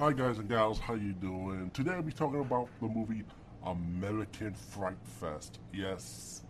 Hi guys and gals, how you doing? Today I'll be talking about the movie American Fright Fest. Yes,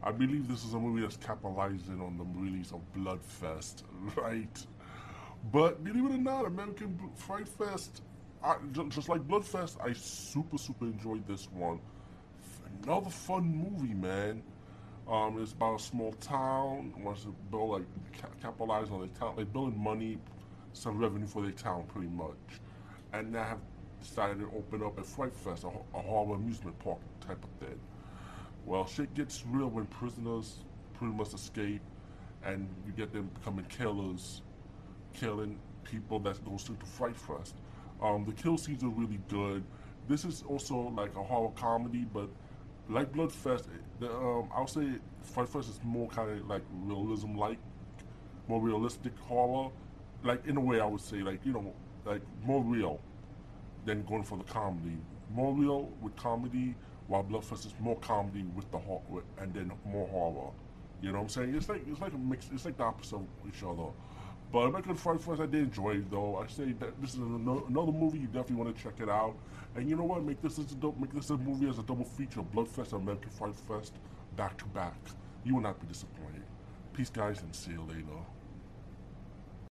I believe this is a movie that's capitalizing on the release of Blood Fest, right? But believe it or not, American Fright Fest, just like Blood Fest, I super enjoyed this one. Another fun movie, man. It's about a small town. Wants to build, like, capitalize on the town. They building money, some revenue for their town, pretty much. And now have decided to open up a Fright Fest, a horror amusement park type of thing. Well, shit gets real when prisoners pretty much escape, and you get them becoming killers, killing people that goes through the Fright Fest. The kill scenes are really good. This is also like a horror comedy, but like Blood Fest, I'll say Fright Fest is more kind of like realism-like, more realistic horror. Like, in a way, I would say, like, you know, like more real than going for the comedy. More real with comedy, while Blood Fest is more comedy with the horror, and then more horror. You know what I'm saying? It's like a mix. It's like the opposite of each other. But American Fright Fest, I did enjoy it though. I say that this is another movie you definitely want to check it out. And you know what? Make this a movie as a double feature: Blood Fest and American Fright Fest back to back. You will not be disappointed. Peace, guys, and see you later.